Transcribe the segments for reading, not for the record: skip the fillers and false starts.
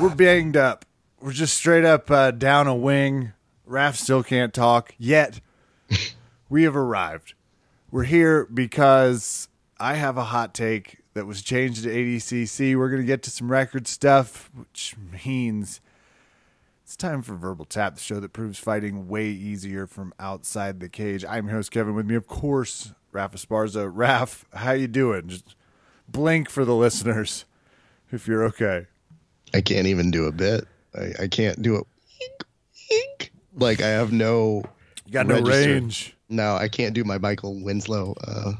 We're banged up. We're just straight up down a wing. Raph still can't talk yet. We have arrived. We're here because I have a hot take that was changed to ADCC. We're going to get to some record stuff, which means it's time for Verbal Tap, the show that proves fighting way easier from outside the cage. I'm your host, Kevin. With me, of course, Raph Esparza. Raph, how you doing? Just blink for the listeners if you're okay. I can't even do a bit. I can't do it. Like, I have no... You got no range. No, I can't do my Michael Winslow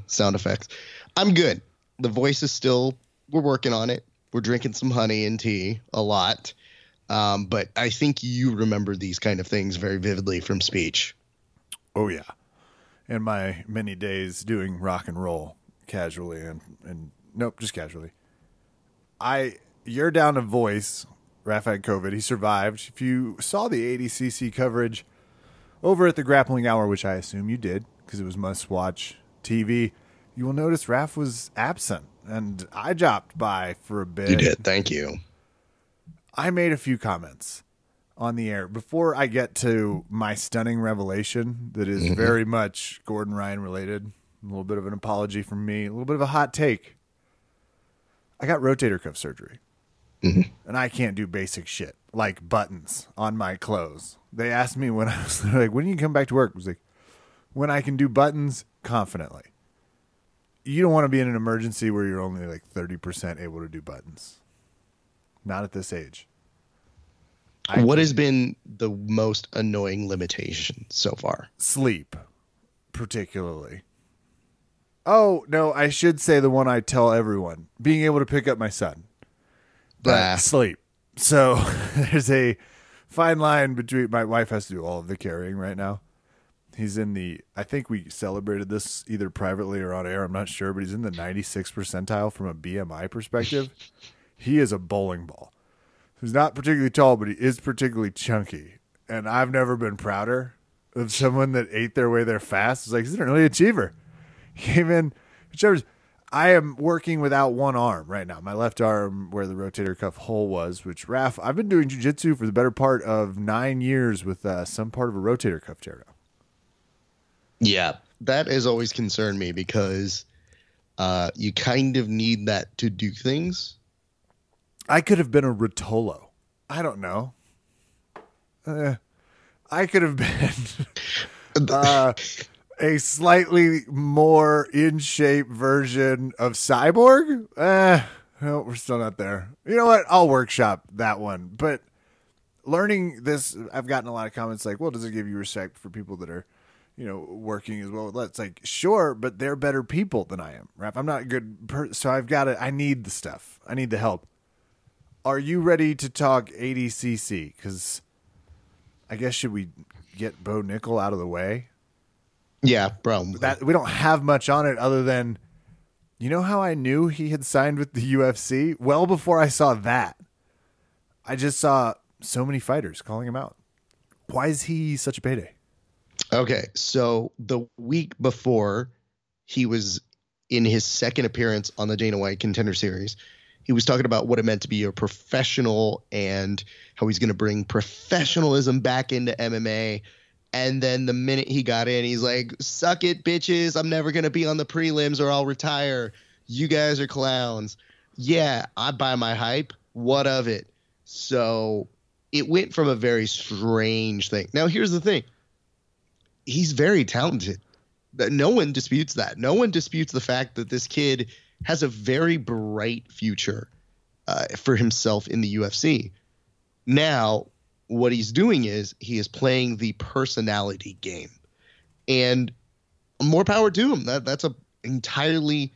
sound effects. I'm good. The voice is still, we're working on it. We're drinking some honey and tea a lot. But I think you remember these kind of things very vividly from speech. Oh, yeah. And my many days doing rock and roll casually and nope, just casually. You're down to voice. Raph had COVID. He survived. If you saw the ADCC coverage over at the Grappling Hour, which I assume you did because it was must-watch TV, you will notice Raph was absent, and I dropped by for a bit. You did. Thank you. I made a few comments on the air. Before I get to my stunning revelation that is very much Gordon Ryan related, a little bit of an apology from me, a little bit of a hot take. I got rotator cuff surgery, and I can't do basic shit like buttons on my clothes. They asked me when I was like, when do you come back to work? I was like, when I can do buttons confidently. You don't want to be in an emergency where you're only like 30% able to do buttons. Not at this age. What has been the most annoying limitation so far? Sleep, particularly. Oh, no, I should say the one I tell everyone. Being able to pick up my son. But sleep. So there's a fine line between... My wife has to do all of the carrying right now. He's in the... I think we celebrated this either privately or on air. I'm not sure, but he's in the 96th percentile from a BMI perspective. He is a bowling ball. He's not particularly tall, but he is particularly chunky. And I've never been prouder of someone that ate their way there fast. It's like, he's an early achiever. He came in. I am working without one arm right now. My left arm where the rotator cuff hole was, which, Raph, I've been doing jiu-jitsu for the better part of 9 years with some part of a rotator cuff tear down. Yeah, that has always concerned me because you kind of need that to do things. I could have been a Ruotolo. I don't know. I could have been a slightly more in-shape version of Cyborg. No, we're still not there. You know what? I'll workshop that one. But learning this, I've gotten a lot of comments like, well, does it give you respect for people that are, you know, working as well? It's like, sure, but they're better people than I am. Raph, I'm not a good person. So I've got to, I need the stuff. I need the help. Are you ready to talk ADCC? Because I guess should we get Bo Nickel out of the way? Yeah, probably. We don't have much on it other than, you know how I knew he had signed with the UFC? Well, before I saw that, I just saw so many fighters calling him out. Why is he such a payday? Okay, so the week before he was in his second appearance on the Dana White Contender Series, he was talking about what it meant to be a professional and how he's going to bring professionalism back into MMA. And then the minute he got in, he's like, suck it, bitches. I'm never going to be on the prelims or I'll retire. You guys are clowns. Yeah, I buy my hype. What of it? So it went from a very strange thing. Now, here's the thing. He's very talented. No one disputes that. No one disputes the fact that this kid has a very bright future for himself in the UFC. Now, what he's doing is he is playing the personality game, and more power to him. That's a entirely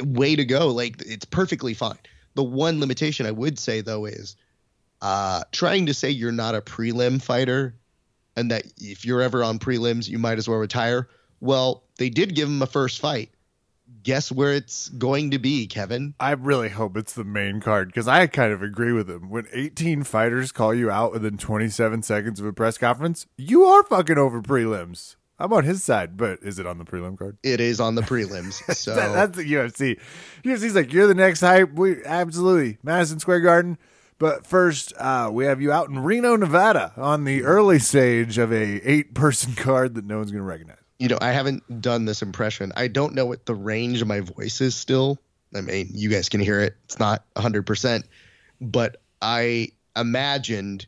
way to go. Like, it's perfectly fine. The one limitation I would say, though, is trying to say you're not a prelim fighter and that if you're ever on prelims, you might as well retire. Well, they did give him a first fight. Guess where it's going to be, Kevin? I really hope it's the main card because I kind of agree with him. When 18 fighters call you out within 27 seconds of a press conference, you are fucking over prelims. I'm on his side, but is it on the prelim card? It is on the prelims. So that's the UFC. UFC's like, you're the next hype. We absolutely Madison Square Garden, But first, we have you out in Reno, Nevada on the early stage of a 8-person card that no one's going to recognize. You know, I haven't done this impression. I don't know what the range of my voice is still. I mean, you guys can hear it. It's not 100%. But I imagined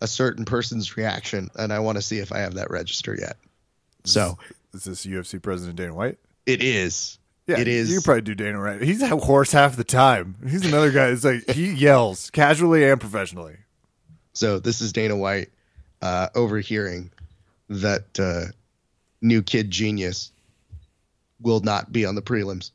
a certain person's reaction, and I want to see if I have that register yet. So is this UFC president Dana White? It is. Yeah, it is. You can probably do Dana White. He's a horse half the time. He's another guy. It's like he yells casually and professionally. So this is Dana White overhearing that new kid genius will not be on the prelims.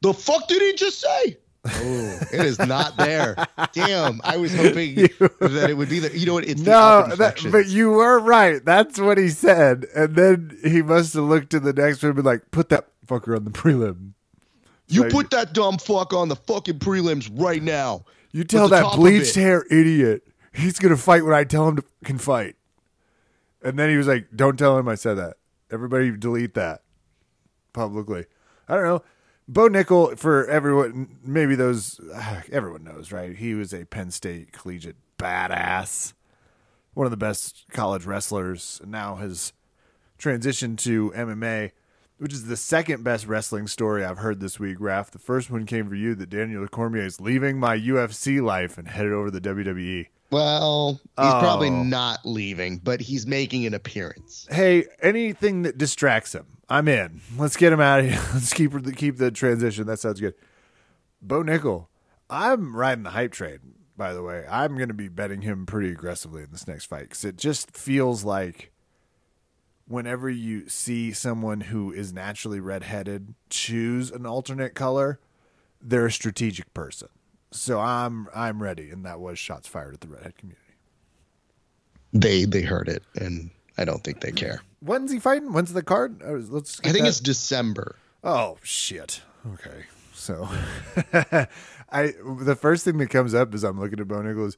The fuck did he just say? Oh, it is not there. Damn, I was hoping that it would be there. You know what? It's no, but you were right. That's what he said. And then he must have looked to the next one and been like, put that fucker on the prelim. You like, put that dumb fuck on the fucking prelims right now. You tell that bleached hair idiot he's going to fight when I tell him can fight. And then he was like, don't tell him I said that. Everybody delete that publicly. I don't know. Bo Nickel, for everyone, maybe those, everyone knows, right? He was a Penn State collegiate badass, one of the best college wrestlers, and now has transitioned to MMA, which is the second best wrestling story I've heard this week, Raph. The first one came for you, that Daniel Cormier is leaving my UFC life and headed over to the WWE. Well, he's probably not leaving, but he's making an appearance. Hey, anything that distracts him. I'm in. Let's get him out of here. Let's keep the transition. That sounds good. Bo Nickel. I'm riding the hype train, by the way. I'm going to be betting him pretty aggressively in this next fight because it just feels like whenever you see someone who is naturally redheaded choose an alternate color, they're a strategic person. So I'm ready, and that was shots fired at the redhead community. They heard it, and I don't think they care. When's he fighting? When's the card? I think it's December. Oh, shit. Okay. So the first thing that comes up as I'm looking at Bo Nickel is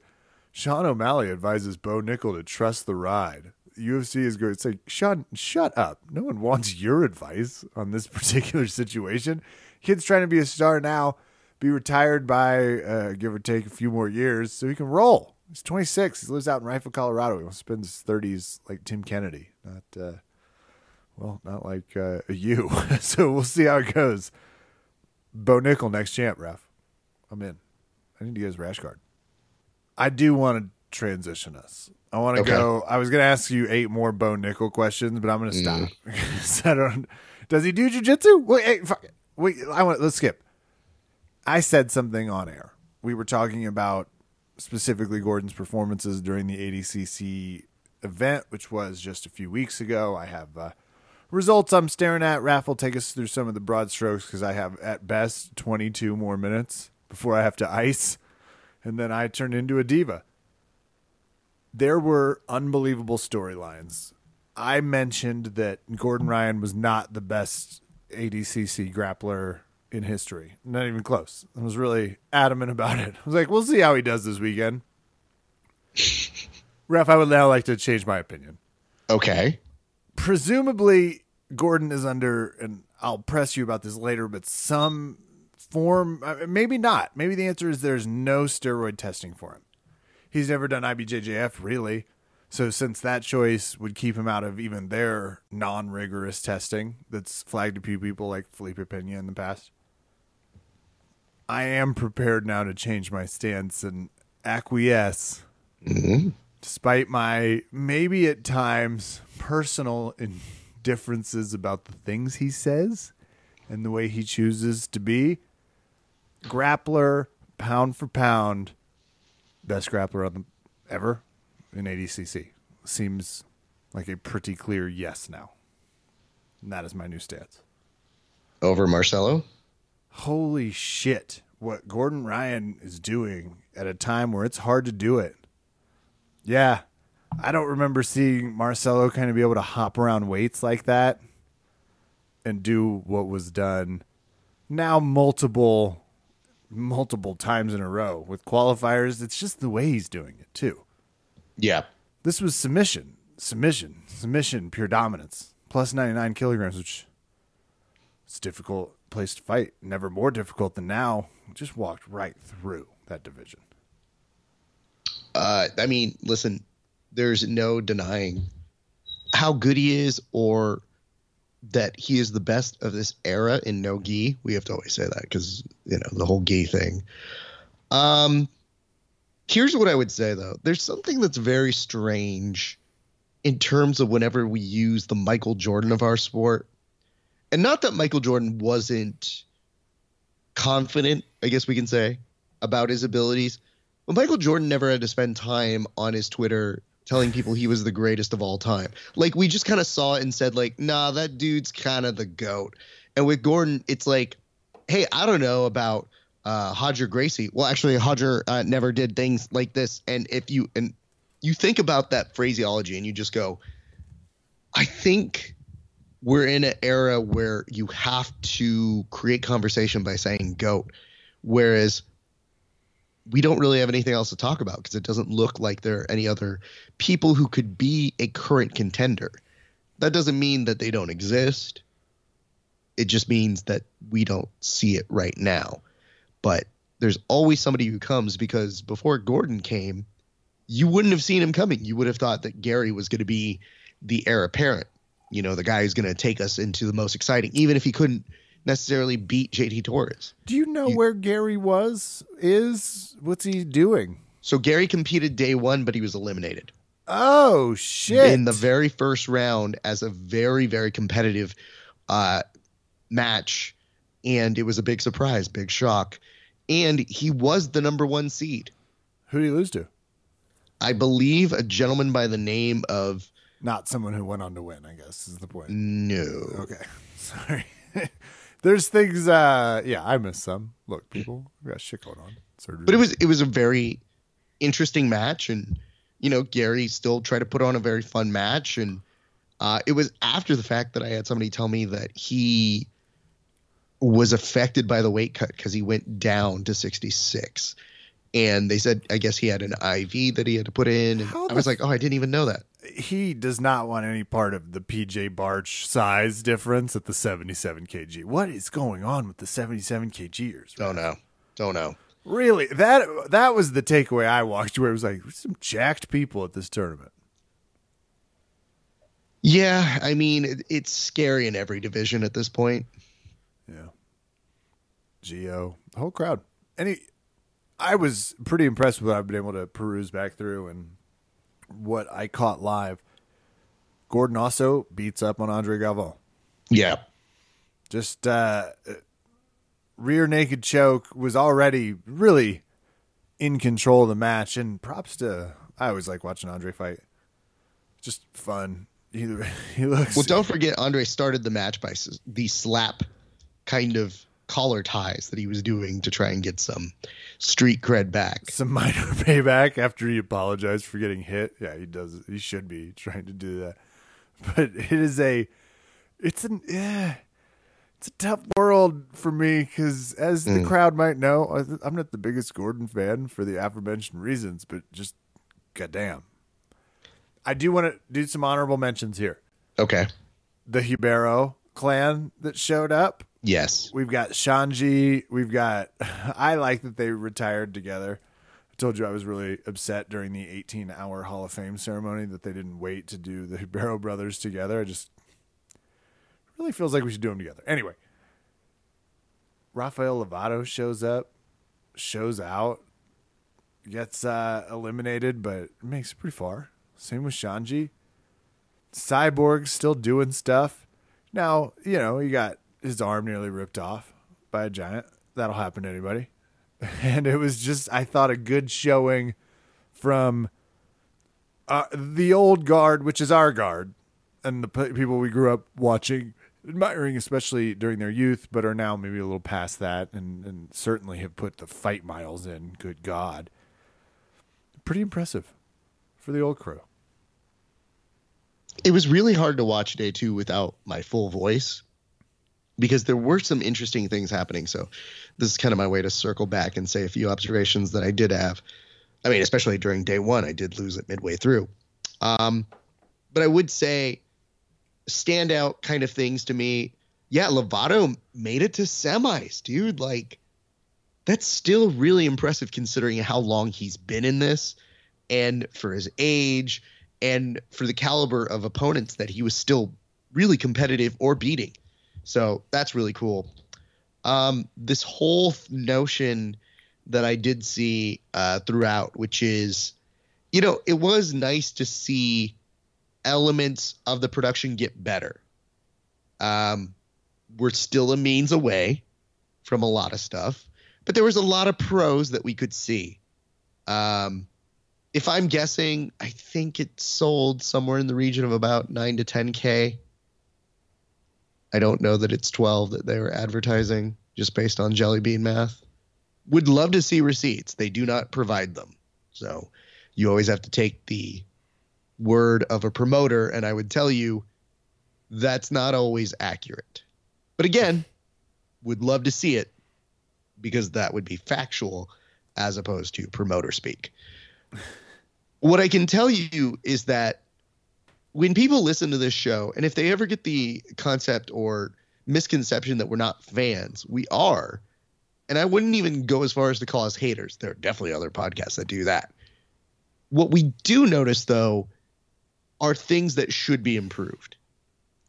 Sean O'Malley advises Bo Nickel to trust the ride. UFC is going to say, Sean, shut up. No one wants your advice on this particular situation. Kid's trying to be a star now, be retired by, give or take, a few more years so he can roll. He's 26. He lives out in Rifle, Colorado. He spends his 30s like Tim Kennedy. Not like you. So we'll see how it goes. Bo Nickel, next champ, Raph. I'm in. I need to get his rash guard. I do want to transition us. I want to go. I was going to ask you 8 more Bo Nickel questions, but I'm going to stop. So does he do jujitsu? Wait, hey, fuck it. Let's skip. I said something on air. We were talking about specifically Gordon's performances during the ADCC event, which was just a few weeks ago. I have results I'm staring at. Raph will take us through some of the broad strokes because I have, at best, 22 more minutes before I have to ice, and then I turn into a diva. There were unbelievable storylines. I mentioned that Gordon Ryan was not the best ADCC grappler in history. Not even close. I was really adamant about it. I was like, we'll see how he does this weekend. Raph, I would now like to change my opinion. Okay. Presumably, Gordon is under, and I'll press you about this later, but some form, maybe not. Maybe the answer is there's no steroid testing for him. He's never done IBJJF, really. So since that choice would keep him out of even their non-rigorous testing that's flagged a few people like Felipe Pena in the past, I am prepared now to change my stance and acquiesce, despite my maybe at times personal differences about the things he says and the way he chooses to be. Grappler, pound for pound, best grappler ever in ADCC. Seems like a pretty clear yes now. And that is my new stance. Over Marcelo? Holy shit, what Gordon Ryan is doing at a time where it's hard to do it. Yeah, I don't remember seeing Marcelo kind of be able to hop around weights like that and do what was done now multiple times in a row with qualifiers. It's just the way he's doing it, too. Yeah. This was submission, pure dominance, plus 99 kilograms, which is difficult place to fight, never more difficult than now. Just walked right through that division. I mean, listen, there's no denying how good he is, or that he is the best of this era in no gi. We have to always say that because, you know, the whole gi thing. Here's what I would say, though. There's something that's very strange in terms of whenever we use the Michael Jordan of our sport. And not that Michael Jordan wasn't confident, I guess we can say, about his abilities. But Michael Jordan never had to spend time on his Twitter telling people he was the greatest of all time. Like, we just kind of saw it and said, like, nah, that dude's kind of the GOAT. And with Gordon, it's like, hey, I don't know about Hodger Gracie. Well, actually, Hodger never did things like this. And if you – and you think about that phraseology and you just go, I think we're in an era where you have to create conversation by saying GOAT, whereas we don't really have anything else to talk about because it doesn't look like there are any other people who could be a current contender. That doesn't mean that they don't exist. It just means that we don't see it right now. But there's always somebody who comes, because before Gordon came, you wouldn't have seen him coming. You would have thought that Gary was going to be the heir apparent, you know, the guy who's going to take us into the most exciting, even if he couldn't necessarily beat JD Torres. Do you know where Gary is? What's he doing? So Gary competed day one, but he was eliminated. Oh, shit. In the very first round as a very, very competitive match. And it was a big surprise, big shock. And he was the number one seed. Who did he lose to? I believe a gentleman by the name of... Not someone who went on to win, I guess, is the point. No. Okay. Sorry. There's things... yeah, I missed some. Look, people, we got shit going on. Surgery. But it was a very interesting match. And, you know, Gary still tried to put on a very fun match. And it was after the fact that I had somebody tell me that he... was affected by the weight cut because he went down to 66, and they said I guess he had an IV that he had to put in. And I was like, oh, I didn't even know that. He does not want any part of the PJ Barch size difference at the 77 kg. What is going on with the 77 kgers? Right? Don't know. Really, that was the takeaway I watched, where it was like some jacked people at this tournament. Yeah, I mean it's scary in every division at this point. Yeah. Geo, the whole crowd. I was pretty impressed with what I've been able to peruse back through and what I caught live. Gordon also beats up on Andre Galvão. Yeah. Just rear naked choke, was already really in control of the match. And props to, I always like watching Andre fight. Just fun. He looks. Well, don't forget Andre started the match by the slap kind of collar ties that he was doing to try and get some street cred back. Some minor payback after he apologized for getting hit. Yeah, he does. He should be trying to do that. But it's a tough world for me because, as the crowd might know, I'm not the biggest Gordon fan for the aforementioned reasons, but just goddamn. I do want to do some honorable mentions here. Okay. The Hibero clan that showed up. Yes. We've got Shanji. I like that they retired together. I told you I was really upset during the 18-hour Hall of Fame ceremony that they didn't wait to do the Hibero brothers together. I just really feels like we should do them together. Anyway, Rafael Lovato shows out, gets eliminated, but makes it pretty far. Same with Shanji. Cyborg still doing stuff. Now, you know, you got his arm nearly ripped off by a giant. That'll happen to anybody. And it was just, I thought, a good showing from the old guard, which is our guard, and the people we grew up watching, admiring, especially during their youth, but are now maybe a little past that and certainly have put the fight miles in. Good God. Pretty impressive for the old crew. It was really hard to watch day two without my full voice, because there were some interesting things happening. So this is kind of my way to circle back and say a few observations that I did have. I mean, especially during day one, I did lose it midway through. But I would say standout kind of things to me. Yeah, Lovato made it to semis, dude. Like, that's still really impressive considering how long he's been in this and for his age and for the caliber of opponents that he was still really competitive or beating. So that's really cool. This whole notion that I did see throughout, which is, you know, it was nice to see elements of the production get better. We're still a means away from a lot of stuff, but there was a lot of pros that we could see. If I'm guessing, I think it sold somewhere in the region of about 9 to 10K. I don't know that it's 12 that they were advertising, just based on Jelly Bean math. Would love to see receipts. They do not provide them. So you always have to take the word of a promoter, and I would tell you that's not always accurate. But again, would love to see it because that would be factual as opposed to promoter speak. What I can tell you is that when people listen to this show, and if they ever get the concept or misconception that we're not fans, we are. And I wouldn't even go as far as to call us haters. There are definitely other podcasts that do that. What we do notice, though, are things that should be improved.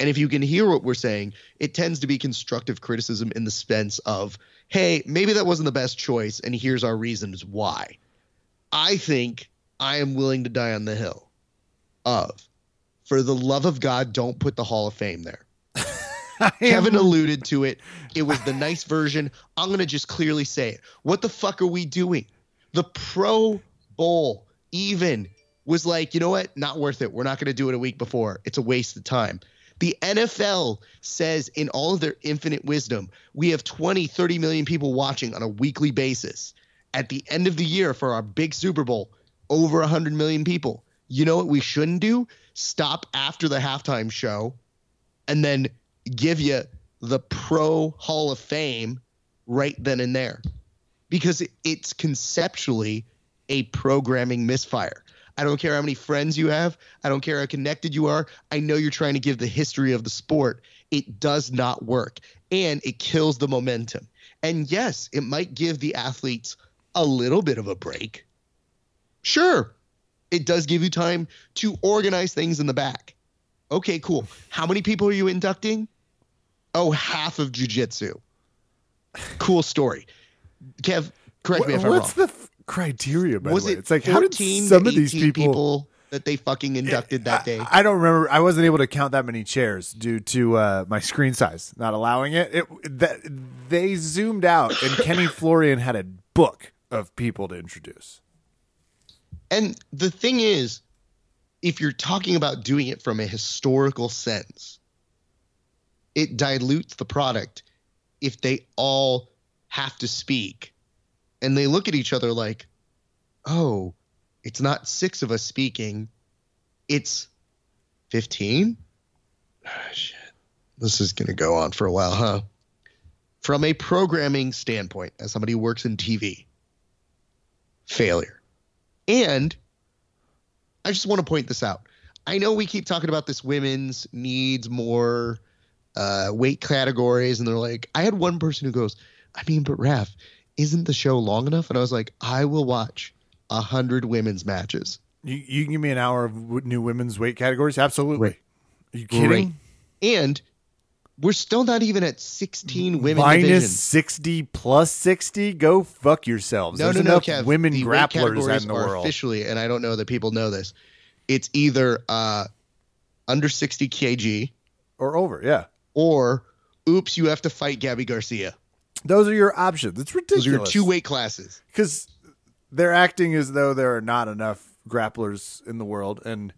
And if you can hear what we're saying, it tends to be constructive criticism in the sense of, hey, maybe that wasn't the best choice, and here's our reasons why. I think I am willing to die on the hill of, for the love of God, don't put the Hall of Fame there. Kevin alluded to it. It was the nice version. I'm going to just clearly say it. What the fuck are we doing? The Pro Bowl even was like, you know what? Not worth it. We're not going to do it a week before. It's a waste of time. The NFL says in all of their infinite wisdom, we have 20, 30 million people watching on a weekly basis. At the end of the year for our big Super Bowl, over 100 million people. You know what we shouldn't do? Stop after the halftime show and then give you the Pro Hall of Fame right then and there, because it's conceptually a programming misfire. I don't care how many friends you have. I don't care how connected you are. I know you're trying to give the history of the sport. It does not work, and it kills the momentum. And yes, it might give the athletes a little bit of a break. Sure, it does give you time to organize things in the back. Okay, cool. How many people are you inducting? Oh, half of jiu-jitsu. Cool story. Kev, correct me if I'm wrong. What's the criteria, by the way? It's like, how did some of these people that they fucking inducted that day? I don't remember. I wasn't able to count that many chairs due to my screen size not allowing it. They zoomed out, and Kenny Florian had a book of people to introduce. And the thing is, if you're talking about doing it from a historical sense, it dilutes the product if they all have to speak and they look at each other like, oh, it's not 6 of us speaking. It's 15. Oh, shit. This is going to go on for a while, huh? From a programming standpoint, as somebody who works in TV, failure. And I just want to point this out. I know we keep talking about this women's needs more weight categories, and they're like, I had one person who goes, I mean, but Raph, isn't the show long enough? And I was like, I will watch 100 women's matches. You can give me an hour of new women's weight categories? Absolutely. Right. Are you kidding? Right. And we're still not even at 16 women divisions. Minus 60 plus 60? Go fuck yourselves. No, There's enough Kev, women grapplers out in the world. Officially, and I don't know that people know this, it's either under 60 kg. Or over, yeah. Or, oops, you have to fight Gabby Garcia. Those are your options. It's ridiculous. Those are your 2 weight classes. Because they're acting as though there are not enough grapplers in the world. And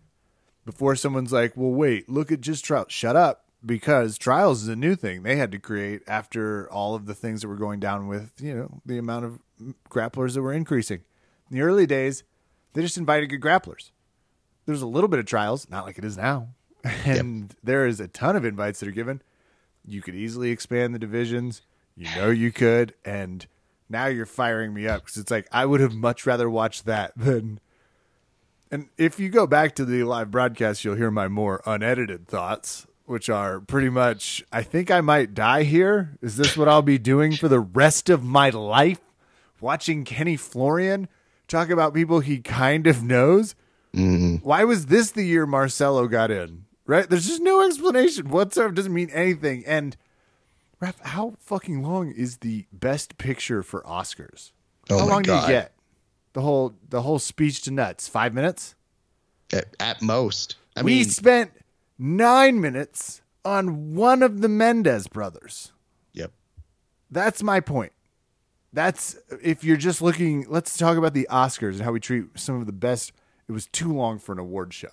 before someone's like, well, wait, look at just Trout. Shut up. Because trials is a new thing they had to create after all of the things that were going down with, you know, the amount of grapplers that were increasing. In the early days, they just invited good grapplers. There's a little bit of trials, not like it is now. And there is a ton of invites that are given. You could easily expand the divisions. You know you could. And now you're firing me up because it's like, I would have much rather watched that than... And if you go back to the live broadcast, you'll hear my more unedited thoughts, which are pretty much, I think I might die here. Is this what I'll be doing for the rest of my life? Watching Kenny Florian talk about people he kind of knows. Mm-hmm. Why was this the year Marcelo got in? Right? There's just no explanation whatsoever. It doesn't mean anything. And Raph, how fucking long is the best picture for Oscars? Oh, how long do you get? The whole speech to nuts, 5 minutes? At most. We spent 9 minutes on one of the Mendez brothers. Yep. That's my point. That's if you're just looking, let's talk about the Oscars and how we treat some of the best. It was too long for an award show.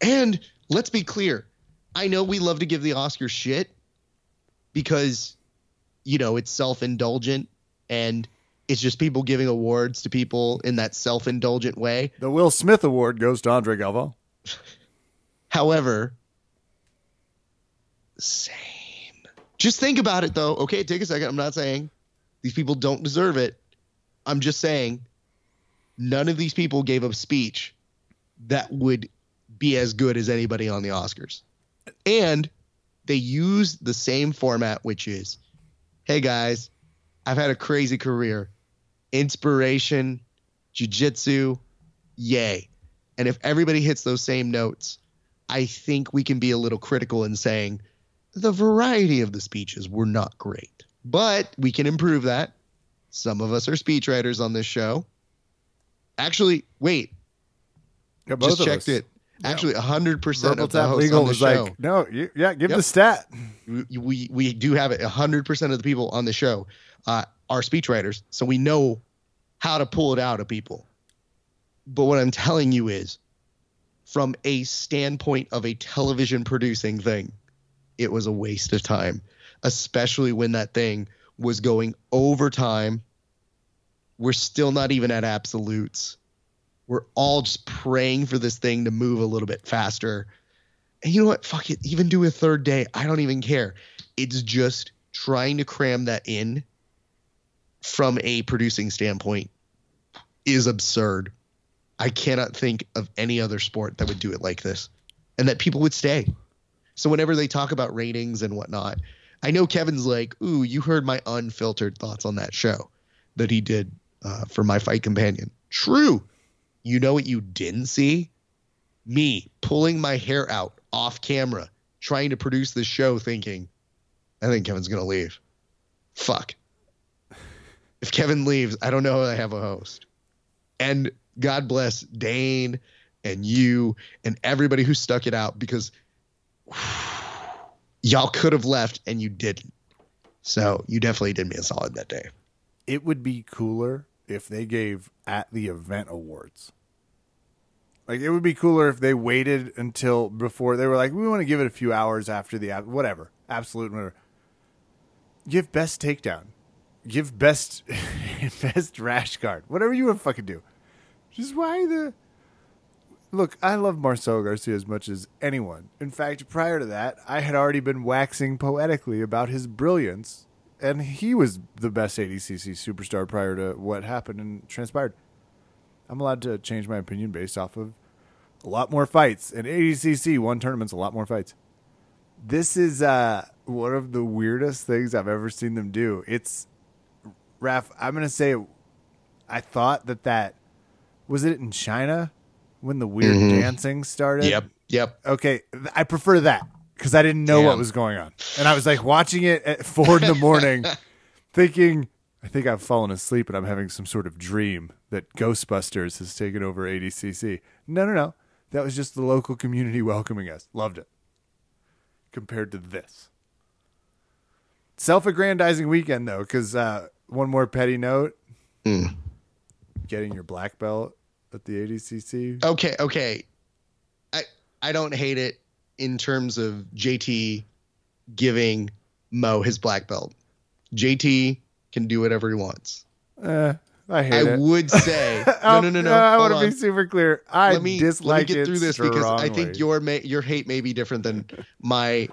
And let's be clear. I know we love to give the Oscars shit because, you know, it's self-indulgent and it's just people giving awards to people in that self-indulgent way. The Will Smith Award goes to Andre Galvao. However, same. Just think about it, though. Okay, take a second. I'm not saying these people don't deserve it. I'm just saying none of these people gave a speech that would be as good as anybody on the Oscars. And they use the same format, which is, hey, guys, I've had a crazy career. Inspiration, jiu-jitsu, yay. And if everybody hits those same notes, I think we can be a little critical in saying the variety of the speeches were not great. But we can improve that. Some of us are speechwriters on this show. Actually, wait. Yeah, just checked it. Yeah. Actually, 100% Verbal of the hosts Legal on the show. Like, no, give the stat. We do have it. 100% of the people on the show are speechwriters, so we know how to pull it out of people. But what I'm telling you is, from a standpoint of a television producing thing, it was a waste of time, especially when that thing was going overtime. We're still not even at absolutes. We're all just praying for this thing to move a little bit faster. And you know what? Fuck it. Even do a third day. I don't even care. It's just trying to cram that in from a producing standpoint is absurd. I cannot think of any other sport that would do it like this and that people would stay. So whenever they talk about ratings and whatnot, I know Kevin's like, ooh, you heard my unfiltered thoughts on that show that he did for My Fight Companion. True. You know what you didn't see? Me pulling my hair out off camera, trying to produce this show thinking, I think Kevin's going to leave. Fuck. If Kevin leaves, I don't know if I have a host. And God bless Dane and you and everybody who stuck it out because y'all could have left and you didn't. So you definitely did me a solid that day. It would be cooler if they gave at the event awards. Like, it would be cooler if they waited until before they were like, we want to give it a few hours after the whatever. Absolute whatever. Give best takedown. Give best best rash guard. Whatever you want to fucking do. Just why the... Look, I love Marcelo Garcia as much as anyone. In fact, prior to that, I had already been waxing poetically about his brilliance, and he was the best ADCC superstar prior to what happened and transpired. I'm allowed to change my opinion based off of a lot more fights, and ADCC won tournaments a lot more fights. This is one of the weirdest things I've ever seen them do. It's, Raph, I'm going to say, I thought that was it in China? When the weird dancing started? Yep. Okay, I prefer that because I didn't know what was going on. And I was like watching it at 4 in the morning thinking, I think I've fallen asleep and I'm having some sort of dream that Ghostbusters has taken over ADCC. No. That was just the local community welcoming us. Loved it. Compared to this. Self-aggrandizing weekend, though, because one more petty note. Getting your black belt at the ADCC. Okay. I don't hate it in terms of JT giving Mo his black belt. JT can do whatever he wants. I hate it. I would say no. I want to be super clear. Let me get through this strongly. Because I think your hate may be different than my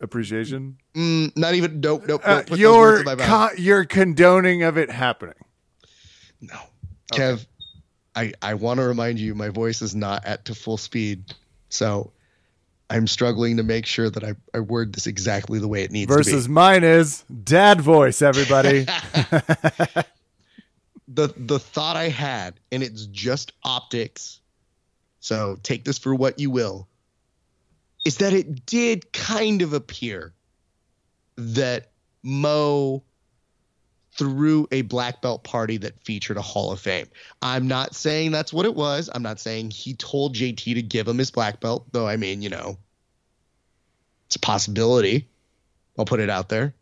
appreciation. Not even dope. Don't put those words in my mouth. Your condoning of it happening. No, okay. Kev. I want to remind you, my voice is not at to full speed, so I'm struggling to make sure that I word this exactly the way it needs to be. Versus mine is dad voice, everybody. the thought I had, and it's just optics, so take this for what you will, is that it did kind of appear that Mo threw a black belt party that featured a Hall of Fame. I'm not saying that's what it was. I'm not saying he told JT to give him his black belt, though. I mean, you know, it's a possibility. I'll put it out there.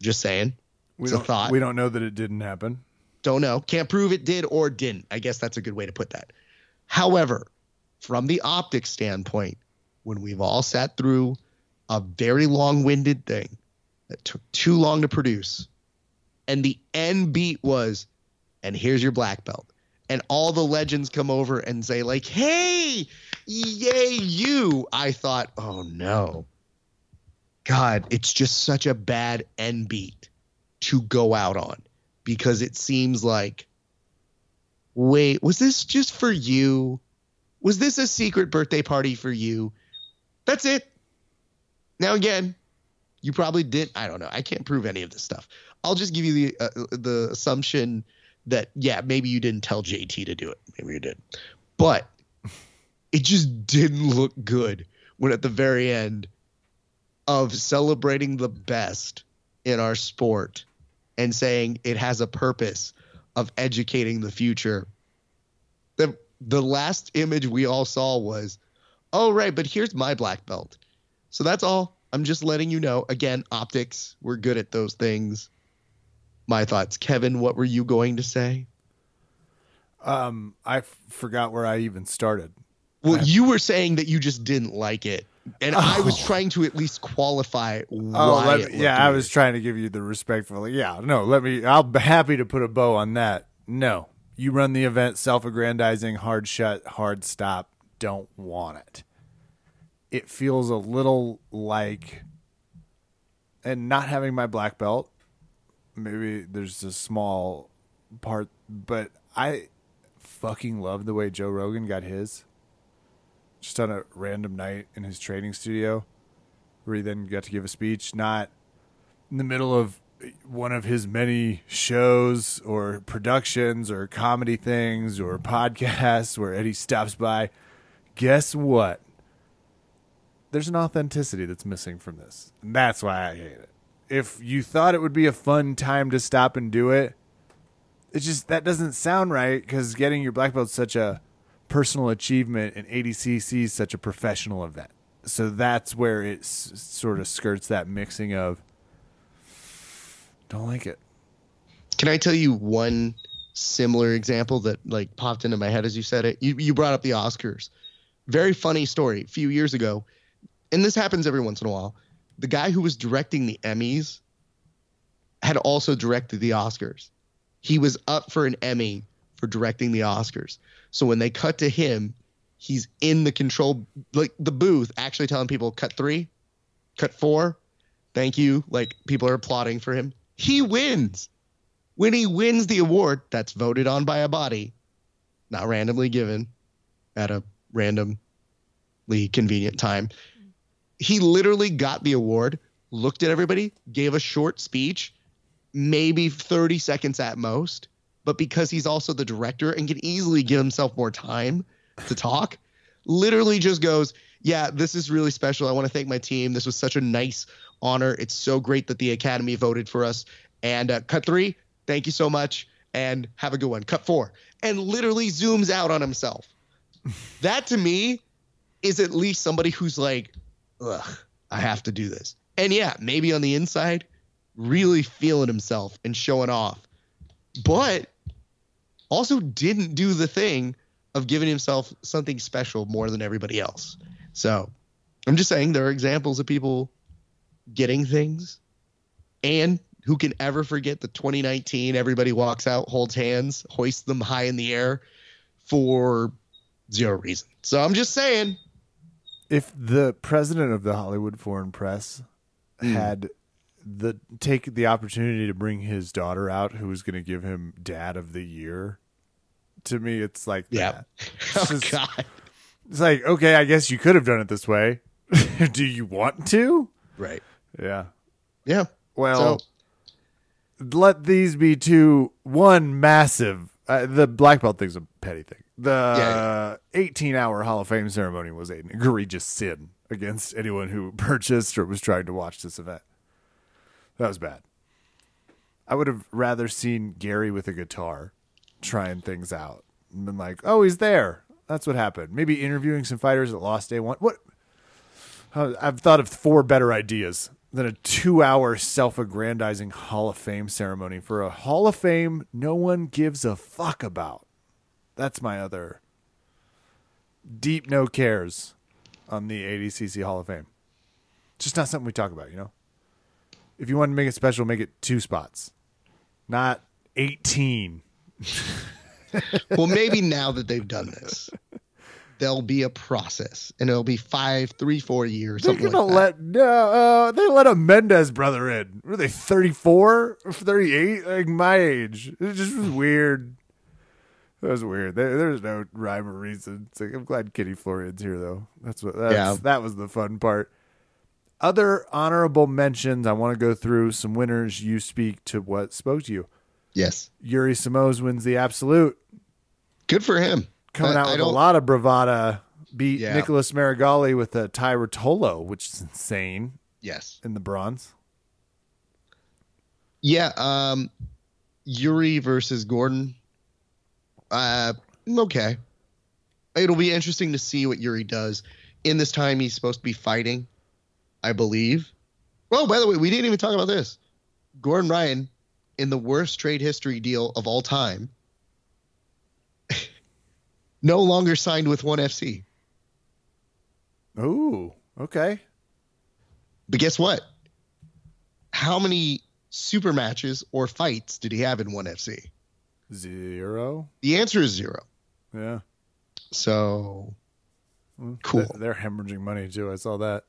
Just saying. It's a thought. We don't know that it didn't happen. Don't know. Can't prove it did or didn't. I guess that's a good way to put that. However, from the optics standpoint, when we've all sat through a very long-winded thing that took too long to produce, and the end beat was, and here's your black belt, and all the legends come over and say, like, hey, yay, you. I thought, oh, no. God, it's just such a bad end beat to go out on, because it seems like, wait, was this just for you? Was this a secret birthday party for you? That's it. Now, again, you probably didn't. I don't know. I can't prove any of this stuff. I'll just give you the assumption that, yeah, maybe you didn't tell JT to do it. Maybe you did. But it just didn't look good when at the very end of celebrating the best in our sport and saying it has a purpose of educating the future, the last image we all saw was, oh, right, but here's my black belt. So that's all. I'm just letting you know. Again, optics, we're good at those things. My thoughts. Kevin, what were you going to say? I forgot where I even started. Well, you were saying that you just didn't like it. And I was trying to at least qualify why I was trying to give you the respectful. Yeah, no, I'll be happy to put a bow on that. No, you run the event, self-aggrandizing, hard shut, hard stop. Don't want it. It feels a little like, and not having my black belt, maybe there's a small part, but I fucking love the way Joe Rogan got his. Just on a random night in his training studio where he then got to give a speech, not in the middle of one of his many shows or productions or comedy things or podcasts where Eddie stops by. Guess what? There's an authenticity that's missing from this. And that's why I hate it. If you thought it would be a fun time to stop and do it, it's just, that doesn't sound right, because getting your black belt is such a personal achievement, and ADCC is such a professional event. So that's where it sort of skirts that mixing of don't like it. Can I tell you one similar example that like popped into my head as you said it? You brought up the Oscars. Very funny story. A few years ago, and this happens every once in a while, the guy who was directing the Emmys had also directed the Oscars. He was up for an Emmy for directing the Oscars. So when they cut to him, he's in the control, like the booth, actually telling people cut 3, cut 4. Thank you. Like, people are applauding for him. He wins. When he wins the award that's voted on by a body, not randomly given at a randomly convenient time, he literally got the award, looked at everybody, gave a short speech, maybe 30 seconds at most. But because he's also the director and can easily give himself more time to talk, literally just goes, yeah, this is really special. I want to thank my team. This was such a nice honor. It's so great that the Academy voted for us. And cut 3, thank you so much, and have a good one. Cut 4, and literally zooms out on himself. That, to me, is at least somebody who's like, ugh, I have to do this. And yeah, maybe on the inside, really feeling himself and showing off. But also didn't do the thing of giving himself something special more than everybody else. So I'm just saying there are examples of people getting things. And who can ever forget the 2019 everybody walks out, holds hands, hoists them high in the air for zero reason. So I'm just saying. If the president of the Hollywood Foreign Press had take the opportunity to bring his daughter out, who was going to give him Dad of the Year, to me it's like, yeah, God, it's like, okay, I guess you could have done it this way. Do you want to? Right. Yeah. Yeah. Well, so, let these be two. One massive. The black belt thing's a petty thing. The 18-hour Hall of Fame ceremony was an egregious sin against anyone who purchased or was trying to watch this event. That was bad. I would have rather seen Gary with a guitar trying things out and been like, oh, he's there. That's what happened. Maybe interviewing some fighters that lost day one. What? I've thought of 4 better ideas than a 2-hour self-aggrandizing Hall of Fame ceremony for a Hall of Fame no one gives a fuck about. That's my other deep no cares on the ADCC Hall of Fame. It's just not something we talk about, you know? If you want to make it special, make it 2 spots, not 18. Well, maybe now that they've done this, there'll be a process, and it'll be 5, 3, 4 years. They're something gonna like that. They let a Mendez brother in. Were they 34 or 38? Like my age. It just was weird. That was weird. There's no rhyme or reason. It's like, I'm glad Kitty Florian's here, though. That was the fun part. Other honorable mentions. I want to go through some winners. You speak to what spoke to you. Yes. Yuri Simoes wins the absolute. Good for him. Coming out with a lot of bravado. Beat Nicholas Meregali with a Tye Ruotolo, which is insane. Yes. In the bronze. Yeah. Yuri versus Gordon. Okay. It'll be interesting to see what Yuri does. In this time, he's supposed to be fighting, I believe. Well, by the way, we didn't even talk about this. Gordon Ryan, in the worst trade history deal of all time, no longer signed with ONE FC. Ooh, okay. But guess what? How many super matches or fights did he have in ONE FC? 0. The answer is 0. Yeah. So, cool. They're hemorrhaging money, too. I saw that.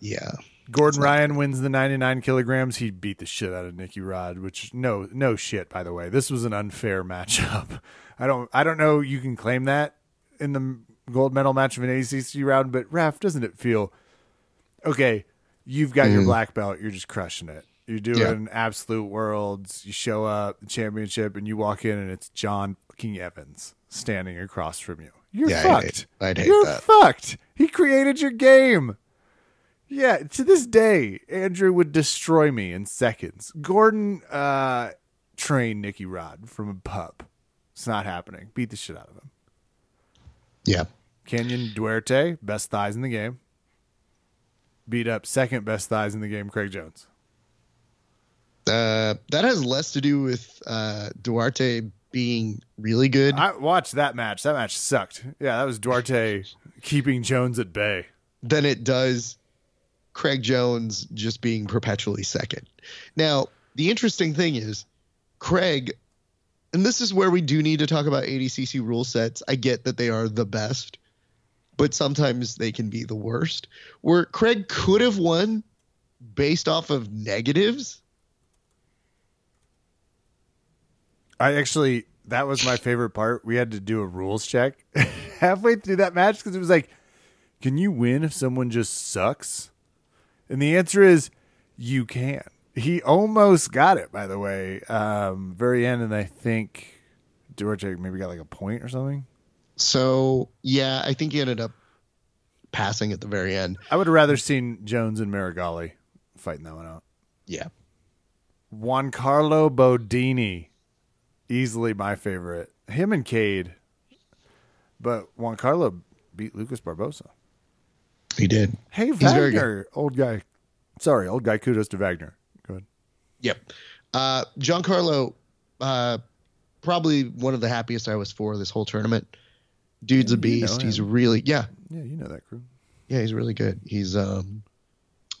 Yeah. Gordon Ryan wins the 99 kilograms. He beat the shit out of Nicky Rod, which no shit, by the way. This was an unfair matchup. I don't know you can claim that in the gold medal match of an ACC round, but Raph, doesn't it feel okay? You've got your black belt. You're just crushing it. You're doing absolute worlds. You show up the championship and you walk in and it's John fucking Evans standing across from you. You're fucked. I'd hate you're that. You're fucked. He created your game. Yeah, to this day, Andrew would destroy me in seconds. Gordon trained Nicky Rod from a pup. It's not happening. Beat the shit out of him. Yeah. Canyon Duarte, best thighs in the game. Beat up second best thighs in the game, Craig Jones. That has less to do with Duarte being really good. I watched that match. That match sucked. Yeah, that was Duarte keeping Jones at bay. Than it does Craig Jones just being perpetually second. Now, the interesting thing is, Craig, and this is where we do need to talk about ADCC rule sets. I get that they are the best, but sometimes they can be the worst. Where Craig could have won based off of negatives. That was my favorite part. We had to do a rules check halfway through that match because it was like, can you win if someone just sucks? And the answer is you can. He almost got it, by the way. Very end, and I think Duarte maybe got like a point or something. So, yeah, I think he ended up passing at the very end. I would have rather seen Jones and Meregali fighting that one out. Yeah. Giancarlo Bodoni, easily my favorite. Him and Cade. But Giancarlo beat Lucas Barbosa. He did. Hey, he's Wagner, old guy. Sorry, old guy. Kudos to Wagner. Go ahead. Yep. Giancarlo, probably one of the happiest I was for this whole tournament. Dude's a beast. He's really, yeah, you know that crew. Yeah, he's really good. He's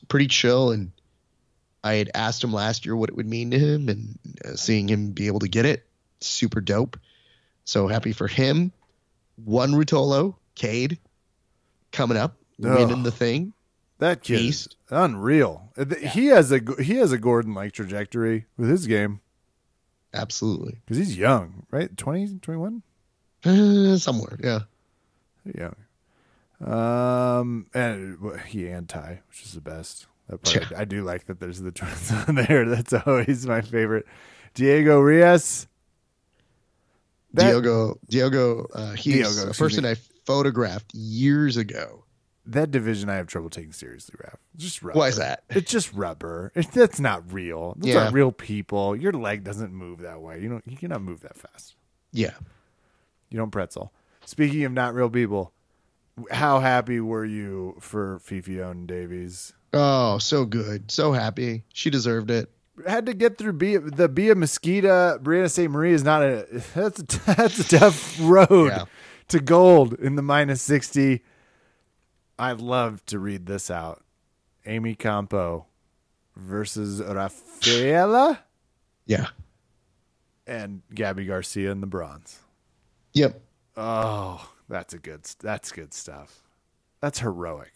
pretty chill, and I had asked him last year what it would mean to him, and seeing him be able to get it, super dope. So happy for him. One Ruotolo, Cade, coming up. Winning the thing. That kid is unreal. Yeah. He has a Gordon-like trajectory with his game. Absolutely. Because he's young, right? 20, 21? Somewhere, yeah. Young. And he and Tye, which is the best. That part, yeah. I do like that there's the twins on there. That's always my favorite. Diogo Reis. Diogo, first that I photographed years ago. That division I have trouble taking seriously, Raph. Just rubber. Why is that? It's just rubber. That's not real. Those aren't real people. Your leg doesn't move that way. You cannot move that fast. Yeah. You don't pretzel. Speaking of not real people, how happy were you for Fifi Oden Davies? Oh, so good. So happy. She deserved it. Had to get through the Bia Mesquita. Brianna St. Marie is not that's a tough road to gold in the minus 60. I'd love to read this out. Amy Campo versus Rafaela. Yeah. And Gabby Garcia in the bronze. Yep. Oh, that's good stuff. That's heroic.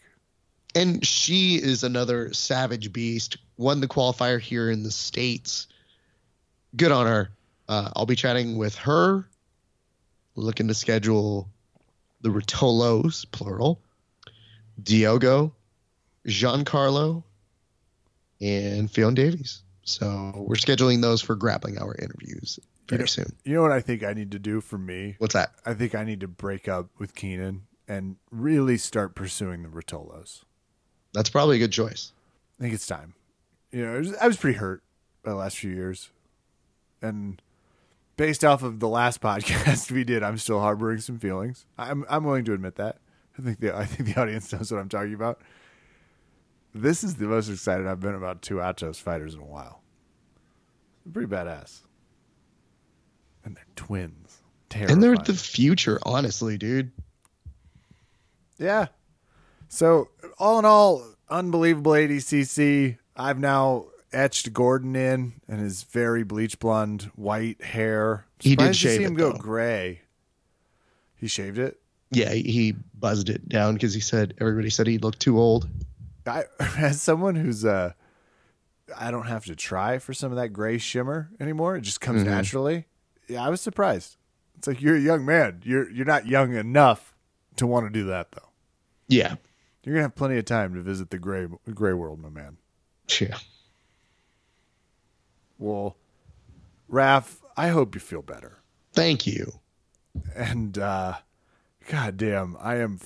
And she is another savage beast. Won the qualifier here in the States. Good on her. I'll be chatting with her. Looking to schedule the Ruotolos, plural. Diogo, Giancarlo, and Fiona Davies. So we're scheduling those for grappling hour interviews very soon. You know what I think I need to do for me? What's that? I think I need to break up with Keenan and really start pursuing the Ruotolos. That's probably a good choice. I think it's time. I was pretty hurt by the last few years. And based off of the last podcast we did, I'm still harboring some feelings. I'm willing to admit that. I think the audience knows what I'm talking about. This is the most excited I've been about two Atos fighters in a while. They're pretty badass. And they're twins. Terrifying. And they're the future, honestly, dude. Yeah. So, all in all, unbelievable ADCC. I've now etched Gordon in and his very bleach blonde white hair. He did shave it, see him go gray. He shaved it? Yeah, he buzzed it down because everybody said he looked too old. As someone who's, I don't have to try for some of that gray shimmer anymore. It just comes naturally. Yeah, I was surprised. It's like, you're a young man. You're not young enough to want to do that, though. Yeah. You're going to have plenty of time to visit the gray world, my man. Yeah. Well, Raph, I hope you feel better. Thank you. And, God damn, I am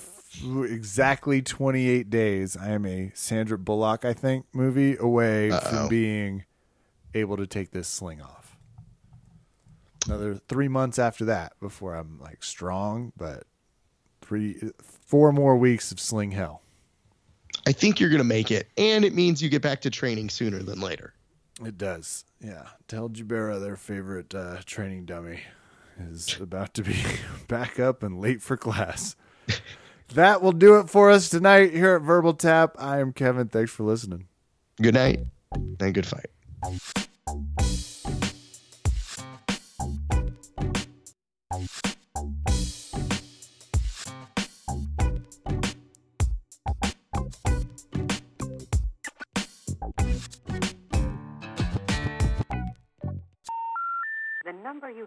exactly 28 days. I am a Sandra Bullock, I think, movie away from being able to take this sling off. Another 3 months after that before I'm like strong, but 4 more weeks of sling hell. I think you're going to make it, and it means you get back to training sooner than later. It does. Yeah. Tell Jubera their favorite training dummy is about to be back up and late for class. That will do it for us tonight here at Verbal Tap. I am Kevin. Thanks for listening. Good night and good fight. The number you